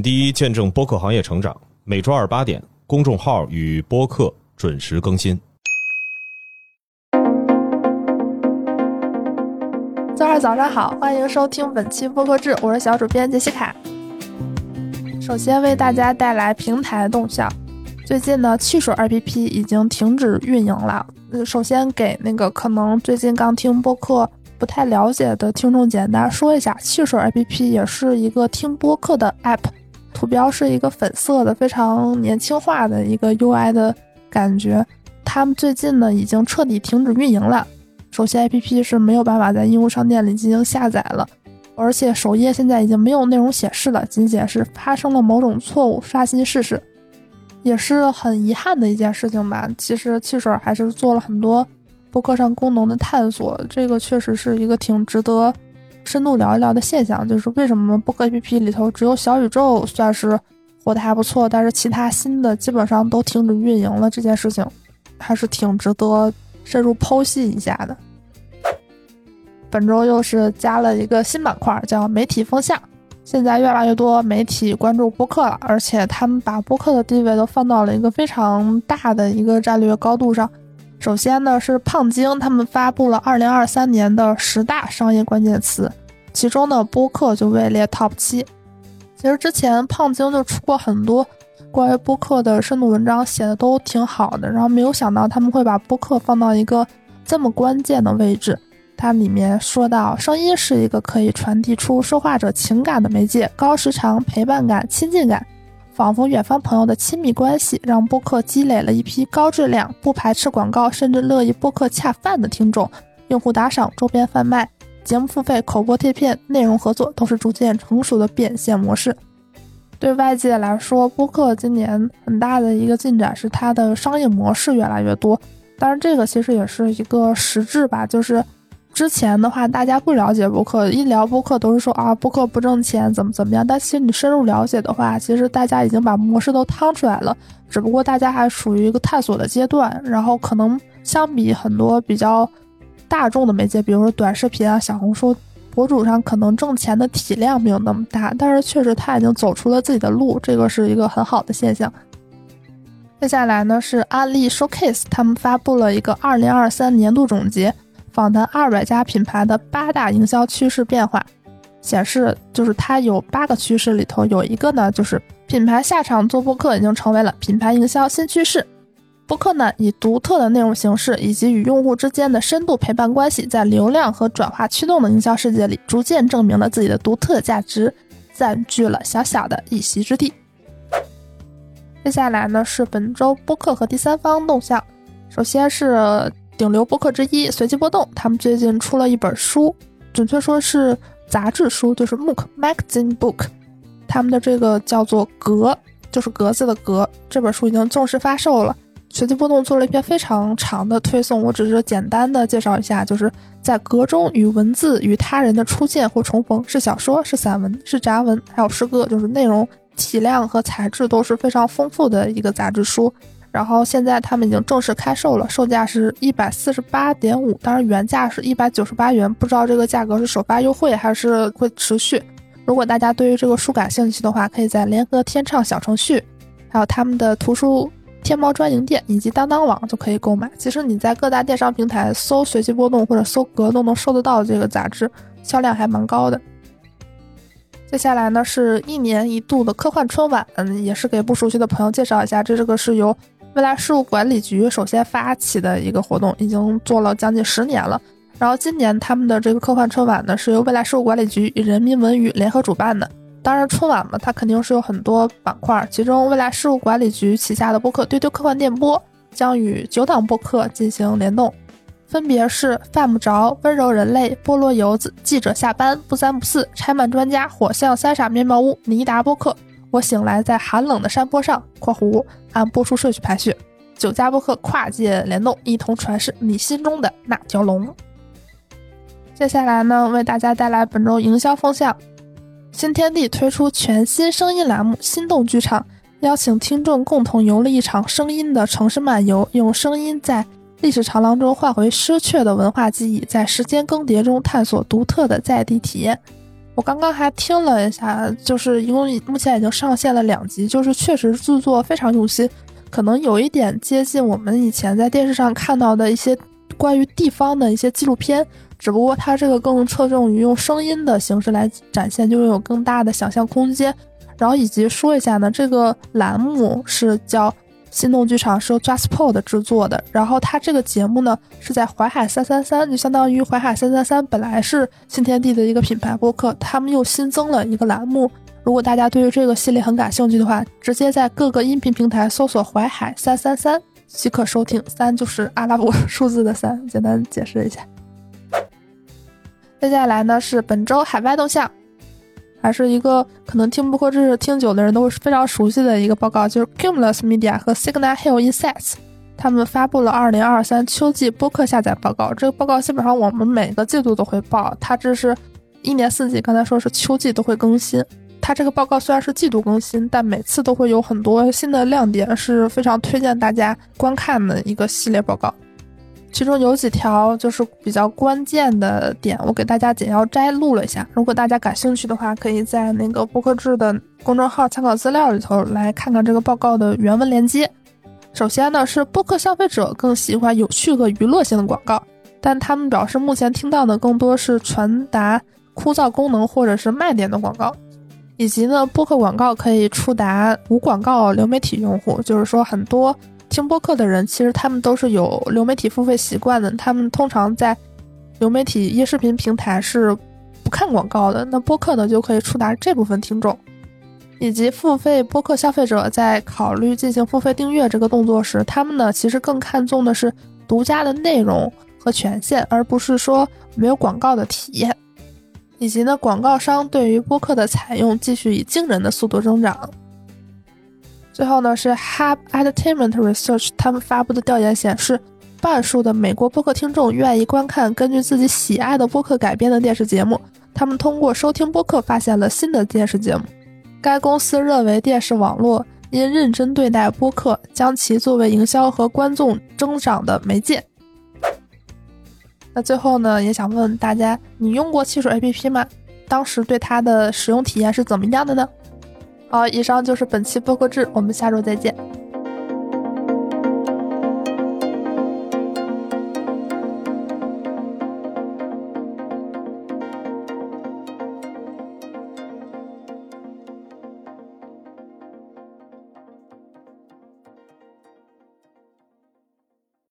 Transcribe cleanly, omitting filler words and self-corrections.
第一，见证播客行业成长，每周28点，公众号与播客准时更新。周二早上好，欢迎收听本期播客志，我是小主编杰西卡。首先为大家带来平台动向。最近呢，汽水 APP 已经停止运营了。首先给那个可能最近刚听播客不太了解的听众简单说一下，汽水 APP 也是一个听播客的 app， 图标是一个粉色的非常年轻化的一个 UI 的感觉。他们最近呢已经彻底停止运营了。首先 APP 是没有办法在应用商店里进行下载了，而且首页现在已经没有内容显示了，仅仅是发生了某种错误，刷新试试，也是很遗憾的一件事情吧。其实汽水还是做了很多播客上功能的探索，这个确实是一个挺值得深度聊一聊的现象，就是为什么播客 APP 里头只有小宇宙算是活得还不错，但是其他新的基本上都停止运营了，这件事情还是挺值得深入剖析一下的。本周又是加了一个新板块，叫媒体风向。现在越来越多媒体关注播客了，而且他们把播客的地位都放到了一个非常大的一个战略高度上。首先呢是胖鲸，他们发布了2023年的10大商业关键词，其中呢播客就位列 top 7。其实之前胖鲸就出过很多关于播客的深度文章，写的都挺好的，然后没有想到他们会把播客放到一个这么关键的位置。它里面说到，声音是一个可以传递出说话者情感的媒介，高时长、陪伴感、亲近感，仿佛远方朋友的亲密关系，让播客积累了一批高质量、不排斥广告，甚至乐意播客恰饭的听众。用户打赏、周边贩卖、节目付费、口播贴片、内容合作，都是逐渐成熟的变现模式。对外界来说，播客今年很大的一个进展是它的商业模式越来越多，当然这个其实也是一个实质吧，就是之前的话大家不了解播客，一聊播客都是说啊播客不挣钱怎么怎么样，但其实你深入了解的话，其实大家已经把模式都趟出来了，只不过大家还属于一个探索的阶段，然后可能相比很多比较大众的媒介，比如说短视频啊、小红书博主上，可能挣钱的体量没有那么大，但是确实他已经走出了自己的路，这个是一个很好的现象。接下来呢是安利 Showcase， 他们发布了一个2023年度总结，访谈200家品牌的8大营销趋势变化，显示就是它有8个趋势，里头有一个呢就是品牌下场做播客已经成为了品牌营销新趋势。播客呢以独特的内容形式以及与用户之间的深度陪伴关系，在流量和转化驱动的营销世界里，逐渐证明了自己的独特价值，占据了小小的一席之地。接下来呢是本周播客和第三方动向。首先是顶流播客之一随机波动，他们最近出了一本书，准确说是杂志书，就是 MOOC Magazine Book， 他们的这个叫做格，就是格子的格，这本书已经正式发售了。随机波动做了一篇非常长的推送，我只是简单的介绍一下，就是在格中与文字与他人的出现或重逢，是小说、是散文、是杂文，还有诗歌，就是内容体量和材质都是非常丰富的一个杂志书。然后现在他们已经正式开售了，售价是 148.5， 当然原价是198元，不知道这个价格是首发优惠还是会持续。如果大家对于这个书感兴趣的话，可以在联合天畅小程序还有他们的图书天猫专营店以及当当网就可以购买。其实你在各大电商平台搜随机波动或者搜格都能搜得到这个杂志，销量还蛮高的。接下来呢是1年一度的科幻春晚，也是给不熟悉的朋友介绍一下，这个是由未来事务管理局首先发起的一个活动，已经做了将近10年了。然后今年他们的这个科幻春晚呢，是由未来事务管理局与人民文娱联合主办的。当然春晚嘛，它肯定是有很多板块，其中未来事务管理局旗下的播客丢丢科幻电波将与9档播客进行联动，分别是犯不着、温柔人类、菠萝油子、记者下班、不三不四、拆漫专家、火象三傻面包屋、尼达播客、我醒来在寒冷的山坡上（括弧按播出顺序排序），9家播客跨界联动，一同传世你心中的那条龙。接下来呢，为大家带来本周营销风向。新天地推出全新声音栏目心动剧场，邀请听众共同游历一场声音的城市漫游，用声音在历史长廊中换回失去的文化记忆，在时间更迭中探索独特的在地体验。我刚刚还听了一下，就是一共目前已经上线了2集，就是确实制作非常用心，可能有一点接近我们以前在电视上看到的一些关于地方的一些纪录片，只不过它这个更侧重于用声音的形式来展现，就是有更大的想象空间。然后以及说一下呢，这个栏目是叫心动剧场，是由 JustPod 制作的。然后它这个节目呢是在淮海333，就相当于淮海333本来是新天地的一个品牌播客，他们又新增了一个栏目。如果大家对于这个系列很感兴趣的话，直接在各个音频平台搜索淮海333即可收听，3就是阿拉伯数字的3，简单解释一下。接下来呢是本周海外动向，还是一个可能听播客知识听久的人都是非常熟悉的一个报告，就是 Cumulus Media 和 Signal Hill Insights 他们发布了2023秋季播客下载报告。这个报告基本上我们每个季度都会报，它这是一年4季，刚才说是秋季都会更新。它这个报告虽然是季度更新，但每次都会有很多新的亮点，是非常推荐大家观看的一个系列报告。其中有几条就是比较关键的点，我给大家简要摘录了一下，如果大家感兴趣的话，可以在那个播客制的公众号参考资料里头来看看这个报告的原文连接。首先呢是播客消费者更喜欢有趣和娱乐性的广告，但他们表示目前听到的更多是传达枯燥功能或者是卖点的广告。以及呢播客广告可以触达无广告流媒体用户，就是说很多听播客的人其实他们都是有流媒体付费习惯的，他们通常在流媒体音视频平台是不看广告的，那播客呢就可以触达这部分听众。以及付费播客消费者在考虑进行付费订阅这个动作时，他们呢其实更看重的是独家的内容和权限，而不是说没有广告的体验。以及呢广告商对于播客的采用继续以惊人的速度增长。最后呢是 HUB Entertainment Research 他们发布的调研显示，半数的美国播客听众愿意观看根据自己喜爱的播客改编的电视节目，他们通过收听播客发现了新的电视节目。该公司认为电视网络因认真对待播客，将其作为营销和观众增长的媒介。那最后呢也想问大家，你用过汽水 APP 吗？当时对它的使用体验是怎么样的呢？好，以上就是本期播客志，我们下周再见。